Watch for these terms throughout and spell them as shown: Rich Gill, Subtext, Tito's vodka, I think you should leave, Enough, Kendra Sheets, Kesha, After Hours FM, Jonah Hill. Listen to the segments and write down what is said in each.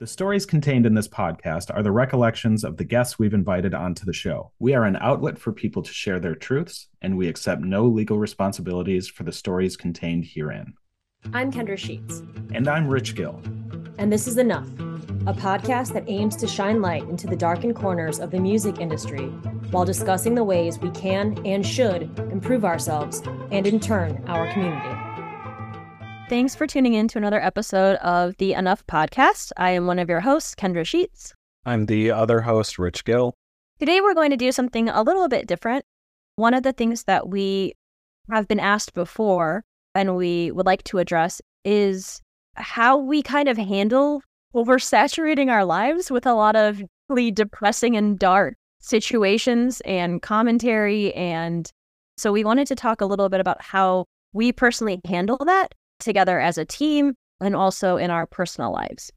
The stories contained in this podcast are the recollections of the guests we've invited onto the show. We are an outlet for people to share their truths, and we accept no legal responsibilities for the stories contained herein. I'm Kendra Sheets. And I'm Rich Gill. And this is Enough, a podcast that aims to shine light into the darkened corners of the music industry while discussing the ways we can and should improve ourselves and, in turn, our community. Thanks for tuning in to another episode of the Enough Podcast. I am one of your hosts, Kendra Sheets. I'm the other host, Rich Gill. Today we're going to do something a little bit different. One of the things that we have been asked before and we would like to address is how we kind of handle oversaturating our lives with a lot of really depressing and dark situations and commentary. And so we wanted to talk a little bit about how we personally handle that together as a team and also in our personal lives.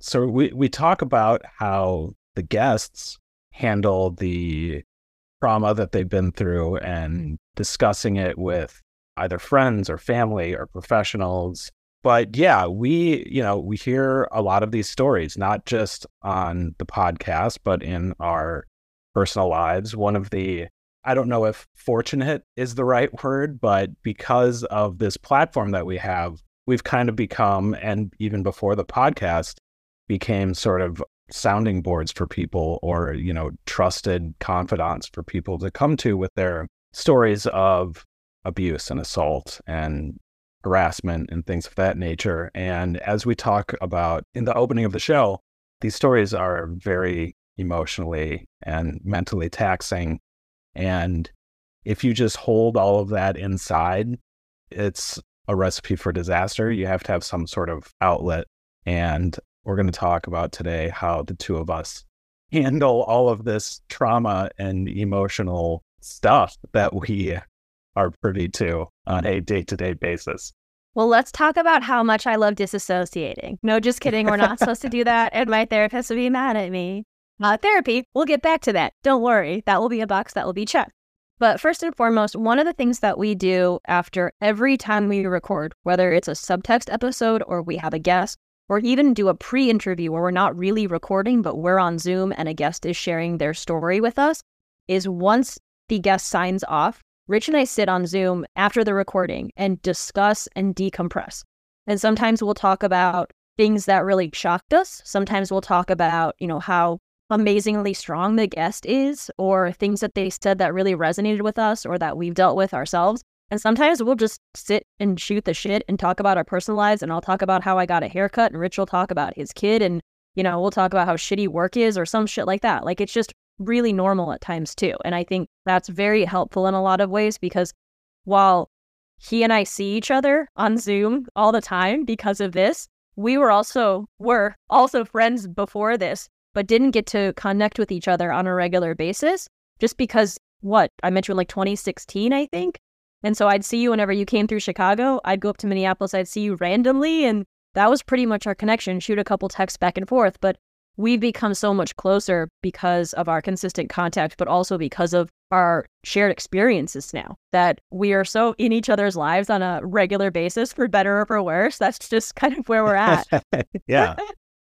So we talk about how the guests handle the trauma that they've been through and discussing it with either friends or family or professionals. But yeah, we hear a lot of these stories, not just on the podcast, but in our personal lives. One of the I don't know if fortunate is the right word, but because of this platform that we have, we've kind of become, and even before the podcast, became sort of sounding boards for people or, trusted confidants for people to come to with their stories of abuse and assault and harassment and things of that nature. And as we talk about in the opening of the show, these stories are very emotionally and mentally taxing. And if you just hold all of that inside, it's a recipe for disaster. You have to have some sort of outlet. And we're going to talk about today how the two of us handle all of this trauma and emotional stuff that we are privy to on a day-to-day basis. Well, let's talk about how much I love disassociating. No, just kidding. We're not supposed to do that. And my therapist would be mad at me. Therapy, we'll get back to that. Don't worry. That will be a box that will be checked. But first and foremost, one of the things that we do after every time we record, whether it's a subtext episode or we have a guest, or even do a pre-interview where we're not really recording, but we're on Zoom and a guest is sharing their story with us, is once the guest signs off, Rich and I sit on Zoom after the recording and discuss and decompress. And sometimes we'll talk about things that really shocked us. Sometimes we'll talk about, how amazingly strong the guest is, or things that they said that really resonated with us or that we've dealt with ourselves. And sometimes we'll just sit and shoot the shit and talk about our personal lives, and I'll talk about how I got a haircut and Rich will talk about his kid, and we'll talk about how shitty work is or some shit like that. Like, it's just really normal at times too. And I think that's very helpful in a lot of ways, because while he and I see each other on Zoom all the time because of this, we were also friends before this, but didn't get to connect with each other on a regular basis just because, I met you in 2016, I think. And so I'd see you whenever you came through Chicago. I'd go up to Minneapolis. I'd see you randomly. And that was pretty much our connection, shoot a couple texts back and forth. But we've become so much closer because of our consistent contact, but also because of our shared experiences now, that we are so in each other's lives on a regular basis, for better or for worse. That's just kind of where we're at. Yeah.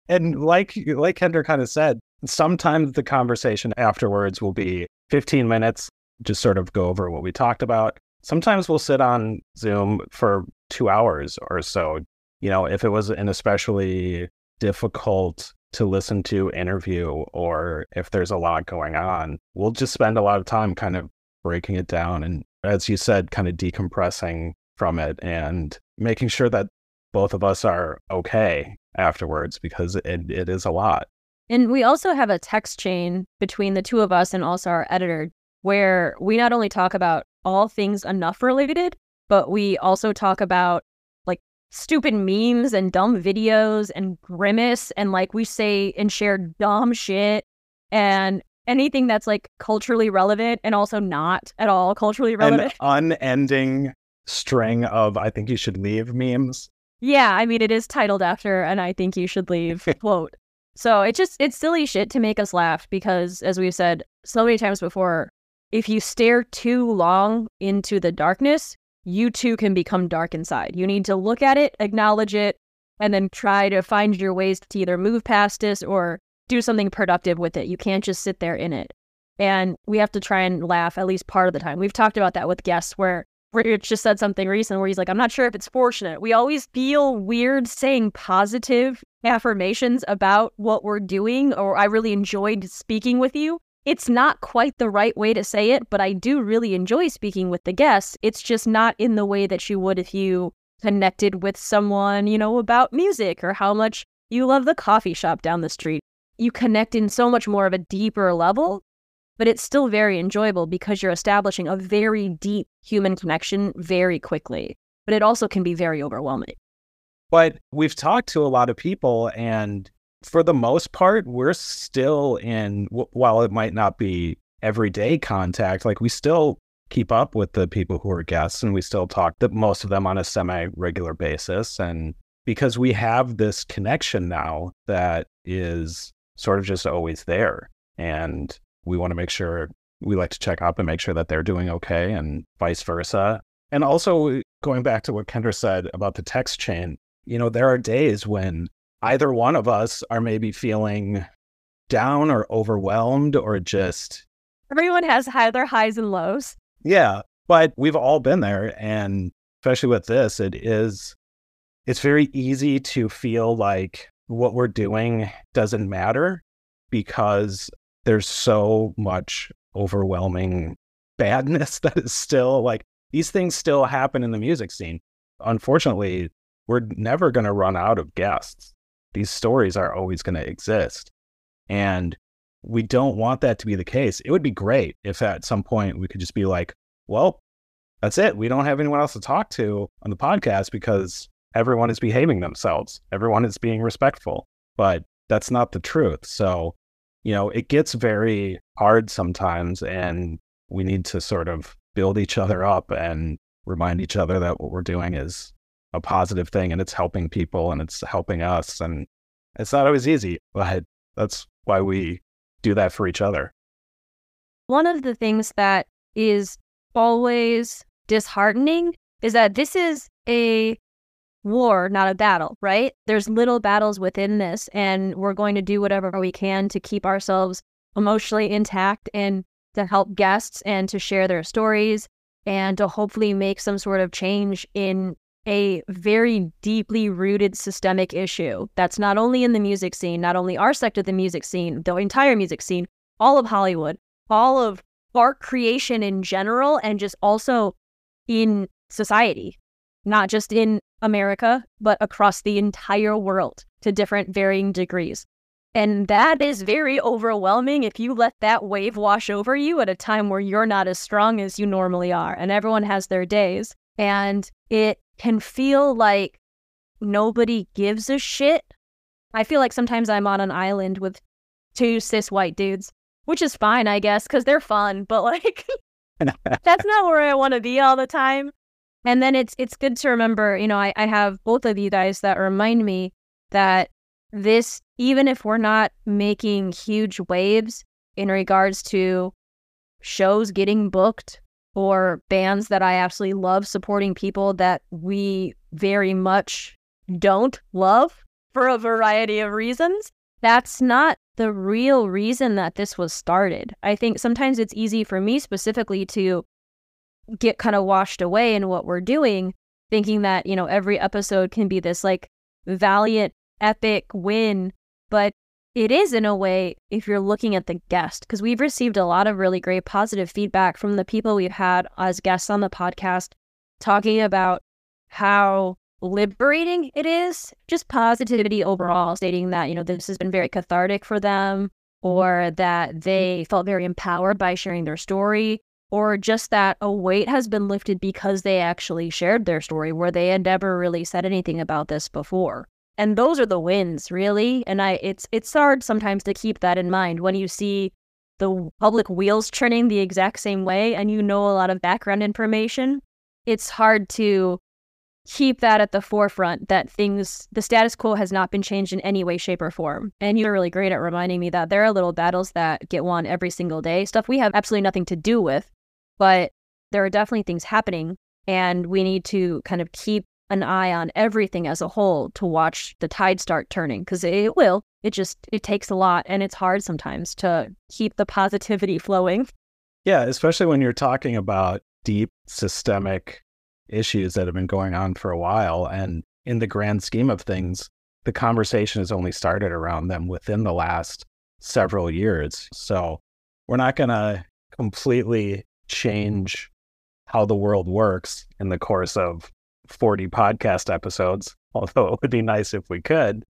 And like Kendra kind of said, sometimes the conversation afterwards will be 15 minutes, just sort of go over what we talked about. Sometimes we'll sit on Zoom for 2 hours or so. If it was an especially difficult to listen to interview, or if there's a lot going on, we'll just spend a lot of time kind of breaking it down. And as you said, kind of decompressing from it and making sure that both of us are okay afterwards, because it is a lot. And we also have a text chain between the two of us and also our editor, where we not only talk about all things Enough related, but we also talk about stupid memes and dumb videos and Grimace, and we say and share dumb shit and anything that's culturally relevant and also not at all culturally relevant. An unending string of I Think You Should Leave memes. Yeah, it is titled after an I Think You Should Leave quote. So it's silly shit to make us laugh, because as we've said so many times before, if you stare too long into the darkness, you too can become dark inside. You need to look at it, acknowledge it, and then try to find your ways to either move past this or do something productive with it. You can't just sit there in it. And we have to try and laugh at least part of the time. We've talked about that with guests where Rich just said something recently where he's like, I'm not sure if it's fortunate. We always feel weird saying positive affirmations about what we're doing, or I really enjoyed speaking with you. It's not quite the right way to say it, but I do really enjoy speaking with the guests. It's just not in the way that you would if you connected with someone, you know, about music or how much you love the coffee shop down the street. You connect in so much more of a deeper level, but it's still very enjoyable because you're establishing a very deep human connection very quickly. But it also can be very overwhelming. But we've talked to a lot of people, and for the most part, we're still in, while it might not be everyday contact, like we still keep up with the people who are guests, and we still talk to most of them on a semi-regular basis. And because we have this connection now that is sort of just always there, and we want to make sure, we like to check up and make sure that they're doing okay and vice versa. And also going back to what Kendra said about the text chain, you know, there are days when either one of us are maybe feeling down or overwhelmed or just... Everyone has their highs and lows. Yeah, but we've all been there. And especially with this, it's very easy to feel like what we're doing doesn't matter because there's so much overwhelming badness that is still like, these things still happen in the music scene. Unfortunately, we're never going to run out of guests. These stories are always going to exist. And we don't want that to be the case. It would be great if at some point we could just be like, well, that's it. We don't have anyone else to talk to on the podcast because everyone is behaving themselves. Everyone is being respectful. But that's not the truth. So, you know, it gets very hard sometimes, and we need to sort of build each other up and remind each other that what we're doing is a positive thing, and it's helping people, and it's helping us. And it's not always easy, but that's why we do that for each other. One of the things that is always disheartening is that this is a war, not a battle, right? There's little battles within this, and we're going to do whatever we can to keep ourselves emotionally intact and to help guests and to share their stories and to hopefully make some sort of change in a very deeply rooted systemic issue that's not only in the music scene, not only our sector of the music scene, the entire music scene, all of Hollywood, all of art creation in general, and just also in society, not just in America, but across the entire world to different varying degrees. And that is very overwhelming if you let that wave wash over you at a time where you're not as strong as you normally are. And everyone has their days. And it can feel like nobody gives a shit. I feel like sometimes I'm on an island with two cis white dudes, which is fine, I guess, because they're fun. But like, that's not where I want to be all the time. And then it's good to remember, you know, I have both of you guys that remind me that this, even if we're not making huge waves in regards to shows getting booked or bands that I absolutely love supporting people that we very much don't love for a variety of reasons, that's not the real reason that this was started. I think sometimes it's easy for me specifically to get kind of washed away in what we're doing, thinking that, you know, every episode can be this like valiant, epic win. But it is, in a way, if you're looking at the guest, because we've received a lot of really great positive feedback from the people we've had as guests on the podcast, talking about how liberating it is, just positivity overall, stating that, you know, this has been very cathartic for them, or that they felt very empowered by sharing their story, or just that a weight has been lifted because they actually shared their story where they had never really said anything about this before. And those are the wins, really. And it's hard sometimes to keep that in mind when you see the public wheels churning the exact same way and you know a lot of background information. It's hard to keep that at the forefront, that things, the status quo has not been changed in any way, shape, or form. And you're really great at reminding me that there are little battles that get won every single day, stuff we have absolutely nothing to do with. But there are definitely things happening, and we need to kind of keep an eye on everything as a whole to watch the tide start turning, because it will. It takes a lot, and it's hard sometimes to keep the positivity flowing. Yeah, especially when you're talking about deep systemic issues that have been going on for a while. And in the grand scheme of things, the conversation has only started around them within the last several years. So we're not going to completely change how the world works in the course of 40 podcast episodes, although it would be nice if we could.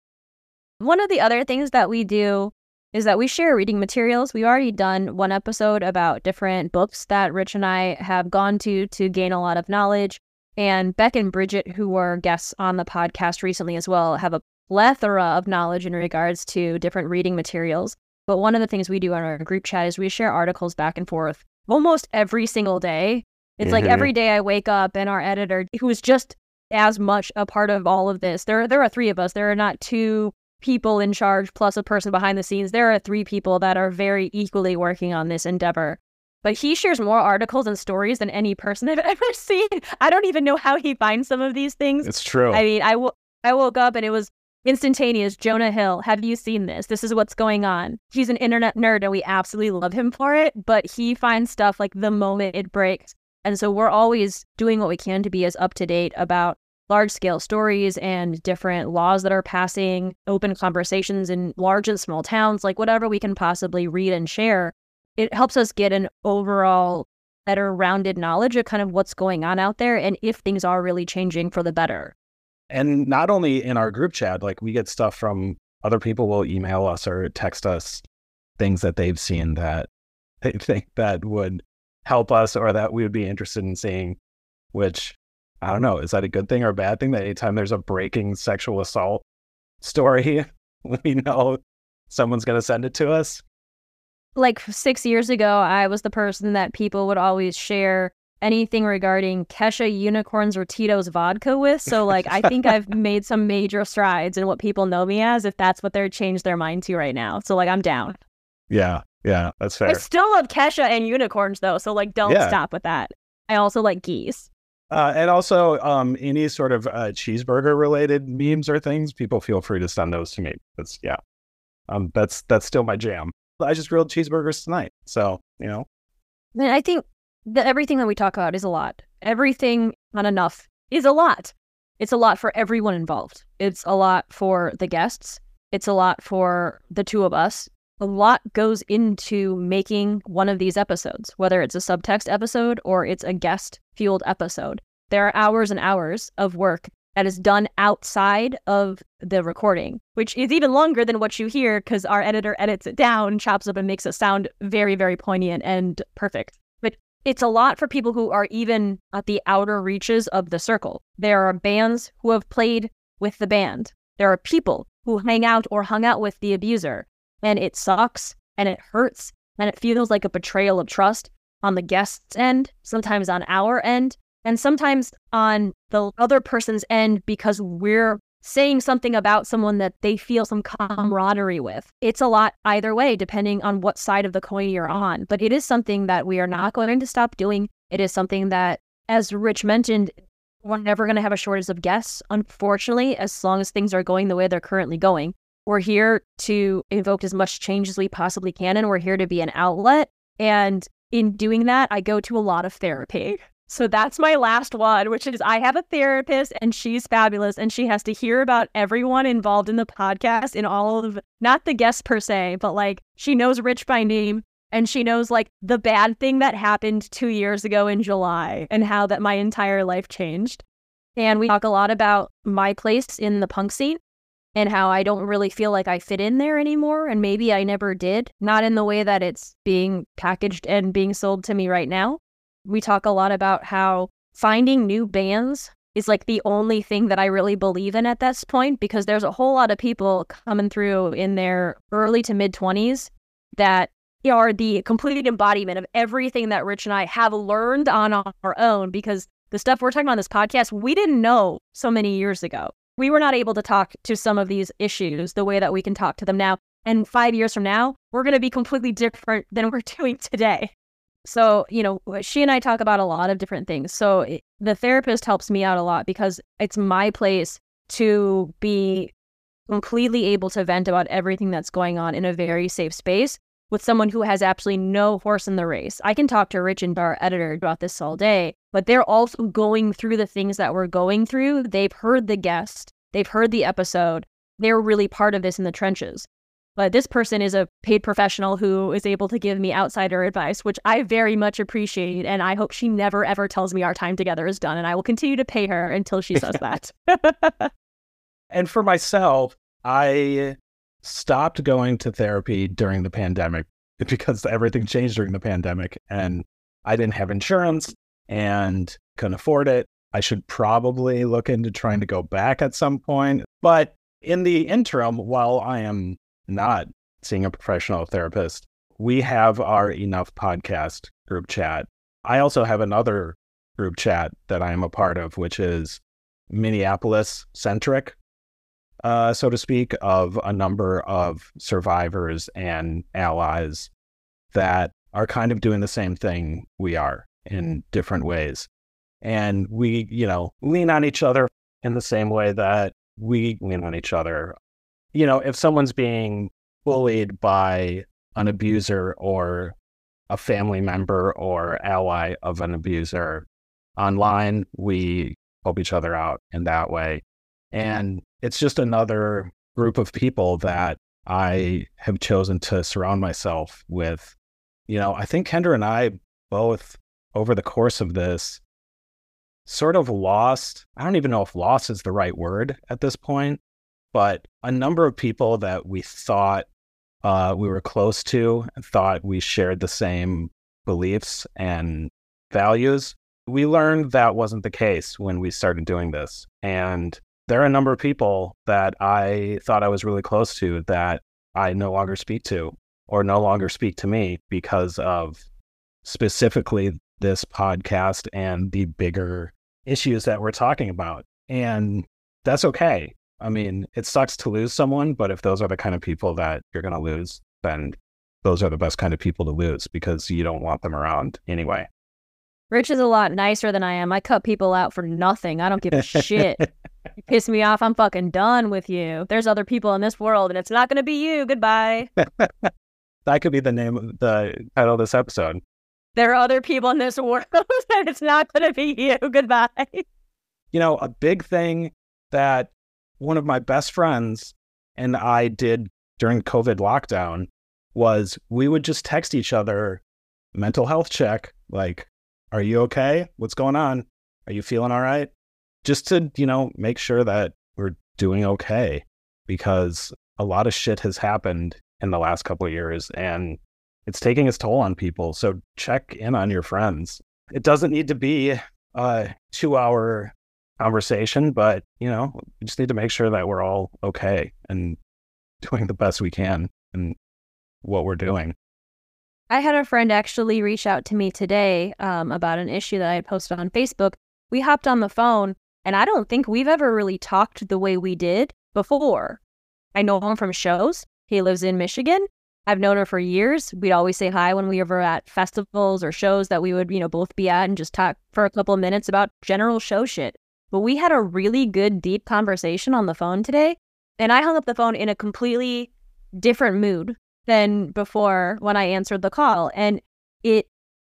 One of the other things that we do is that we share reading materials. We've already done one episode about different books that Rich and I have gone to gain a lot of knowledge. And Beck and Bridget, who were guests on the podcast recently as well, have a plethora of knowledge in regards to different reading materials. But one of the things we do on our group chat is we share articles back and forth almost every single day. It's like every day I wake up and our editor, who is just as much a part of all of this, there are three of us. There are not two people in charge plus a person behind the scenes. There are three people that are very equally working on this endeavor. But he shares more articles and stories than any person I've ever seen. I don't even know how he finds some of these things. It's true. I mean, I woke up and it was instantaneous. Jonah Hill, have you seen this? This is what's going on. He's an internet nerd and we absolutely love him for it. But he finds stuff like the moment it breaks. And so we're always doing what we can to be as up to date about large-scale stories and different laws that are passing, open conversations in large and small towns, like whatever we can possibly read and share. It helps us get an overall better rounded knowledge of kind of what's going on out there and if things are really changing for the better. And not only in our group chat, like we get stuff from other people will email us or text us things that they've seen that they think that would help us or that we would be interested in seeing, which I don't know, is that a good thing or a bad thing that anytime there's a breaking sexual assault story, we know someone's going to send it to us? Like 6 years ago, I was the person that people would always share anything regarding Kesha unicorns or Tito's vodka with. So like, I think I've made some major strides in what people know me as, if that's what they're changed their mind to right now. So like, I'm down. Yeah, that's fair. I still love Kesha and unicorns though. So like, don't stop with that. I also like geese. And also any sort of cheeseburger related memes or things, people feel free to send those to me. That's still my jam. I just grilled cheeseburgers tonight. So, you know. And I think that everything that we talk about is a lot. Everything on Enough is a lot. It's a lot for everyone involved. It's a lot for the guests. It's a lot for the two of us. A lot goes into making one of these episodes, whether it's a subtext episode or it's a guest-fueled episode. There are hours and hours of work that is done outside of the recording, which is even longer than what you hear because our editor edits it down, chops up, and makes it sound very, very poignant and perfect. But it's a lot for people who are even at the outer reaches of the circle. There are bands who have played with the band. There are people who hang out or hung out with the abuser. And it sucks, and it hurts, and it feels like a betrayal of trust on the guest's end, sometimes on our end, and sometimes on the other person's end because we're saying something about someone that they feel some camaraderie with. It's a lot either way, depending on what side of the coin you're on. But it is something that we are not going to stop doing. It is something that, as Rich mentioned, we're never going to have a shortage of guests, unfortunately, as long as things are going the way they're currently going. We're here to invoke as much change as we possibly can, and we're here to be an outlet. And in doing that, I go to a lot of therapy. So that's my last one, which is I have a therapist and she's fabulous and she has to hear about everyone involved in the podcast in all of, not the guests per se, but like she knows Rich by name and she knows like the bad thing that happened 2 years ago in July and how that my entire life changed. And we talk a lot about my place in the punk scene and how I don't really feel like I fit in there anymore and maybe I never did, not in the way that it's being packaged and being sold to me right now. We talk a lot about how finding new bands is like the only thing that I really believe in at this point because there's a whole lot of people coming through in their early to mid-20s that are the complete embodiment of everything that Rich and I have learned on our own because the stuff we're talking about on this podcast, we didn't know so many years ago. We were not able to talk to some of these issues the way that we can talk to them now. And 5 years from now, we're going to be completely different than we're doing today. So, you know, she and I talk about a lot of different things. So the therapist helps me out a lot because it's my place to be completely able to vent about everything that's going on in a very safe space with someone who has absolutely no horse in the race. I can talk to Rich and our editor about this all day, but they're also going through the things that we're going through. They've heard the guest. They've heard the episode. They're really part of this in the trenches. But this person is a paid professional who is able to give me outsider advice, which I very much appreciate. And I hope she never, ever tells me our time together is done. And I will continue to pay her until she says that. And for myself, I stopped going to therapy during the pandemic because everything changed during the pandemic. And I didn't have insurance and couldn't afford it. I should probably look into trying to go back at some point. But in the interim, while I am not seeing a professional therapist, we have our Enough podcast group chat. I also have another group chat that I am a part of, which is Minneapolis-centric, so to speak, of a number of survivors and allies that are kind of doing the same thing we are in different ways. And we, you know, lean on each other in the same way that we lean on each other. You know, if someone's being bullied by an abuser or a family member or ally of an abuser online, we help each other out in that way. And it's just another group of people that I have chosen to surround myself with. You know, I think Kendra and I both, over the course of this, sort of lost, I don't even know if loss is the right word at this point, but a number of people that we thought we were close to, thought we shared the same beliefs and values. We learned that wasn't the case when we started doing this. And there are a number of people that I thought I was really close to that I no longer speak to or no longer speak to me because of specifically this podcast and the bigger issues that we're talking about. And that's okay. I mean, it sucks to lose someone, but if those are the kind of people that you're going to lose, then those are the best kind of people to lose because you don't want them around anyway. Rich is a lot nicer than I am. I cut people out for nothing. I don't give a shit. You piss me off, I'm fucking done with you. There's other people in this world, and it's not going to be you. Goodbye. That could be the name of the title of this episode. There are other people in this world, and it's not going to be you. Goodbye. You know, a big thing that one of my best friends and I did during COVID lockdown was we would just text each other mental health check, like, are you okay? What's going on? Are you feeling all right? Just to, you know, make sure that we're doing okay, because a lot of shit has happened in the last couple of years and it's taking its toll on people. So check in on your friends. It doesn't need to be a 2-hour conversation, but, you know, we just need to make sure that we're all okay and doing the best we can in what we're doing. I had a friend actually reach out to me today about an issue that I had posted on Facebook. We hopped on the phone, and I don't think we've ever really talked the way we did before. I know him from shows. He lives in Michigan. I've known her for years. We'd always say hi when we were at festivals or shows that we would, you know, both be at and just talk for a couple of minutes about general show shit. But we had a really good, deep conversation on the phone today. And I hung up the phone in a completely different mood than before when I answered the call. And it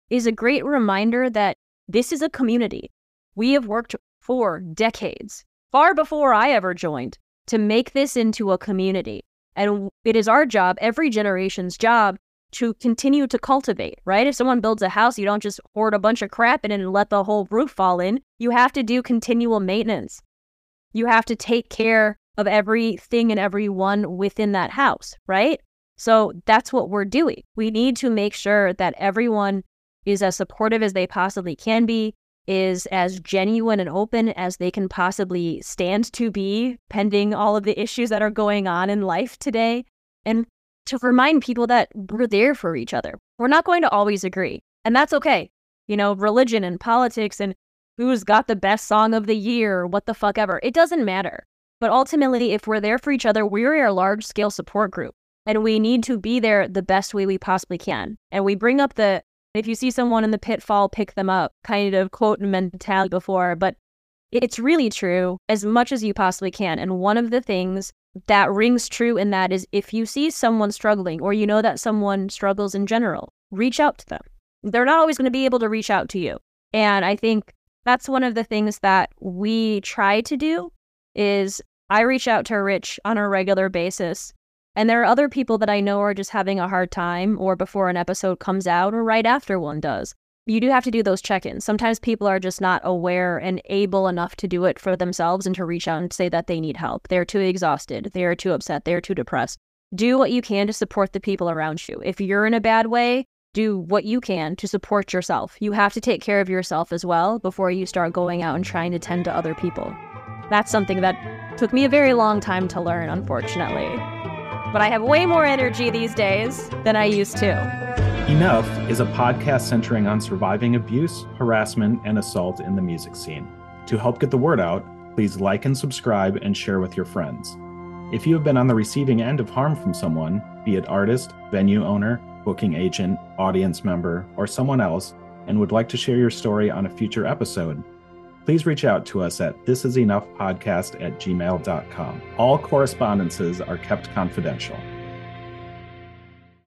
is a great reminder that this is a community. We have worked for decades, far before I ever joined, to make this into a community. And it is our job, every generation's job, to continue to cultivate, right? If someone builds a house, you don't just hoard a bunch of crap in it and let the whole roof fall in. You have to do continual maintenance. You have to take care of everything and everyone within that house, right? So that's what we're doing. We need to make sure that everyone is as supportive as they possibly can be, is as genuine and open as they can possibly stand to be, pending all of the issues that are going on in life today. And to remind people that we're there for each other. We're not going to always agree. And that's okay. You know, religion and politics and who's got the best song of the year, what the fuck ever. It doesn't matter. But ultimately, if we're there for each other, we're a large-scale support group. And we need to be there the best way we possibly can. And we bring up the If you see someone in the pitfall, pick them up, kind of quote mentality before, but it's really true as much as you possibly can. And one of the things that rings true in that is if you see someone struggling or you know that someone struggles in general, reach out to them. They're not always going to be able to reach out to you. And I think that's one of the things that we try to do is I reach out to Rich on a regular basis. And there are other people that I know are just having a hard time or before an episode comes out or right after one does. You do have to do those check-ins. Sometimes people are just not aware and able enough to do it for themselves and to reach out and say that they need help. They're too exhausted. They're too upset. They're too depressed. Do what you can to support the people around you. If you're in a bad way, do what you can to support yourself. You have to take care of yourself as well before you start going out and trying to tend to other people. That's something that took me a very long time to learn, unfortunately. But I have way more energy these days than I used to. Enough is a podcast centering on surviving abuse, harassment, and assault in the music scene. To help get the word out, please like and subscribe and share with your friends. If you have been on the receiving end of harm from someone, be it artist, venue owner, booking agent, audience member, or someone else, and would like to share your story on a future episode, please reach out to us at thisisenoughpodcast@gmail.com. All correspondences are kept confidential.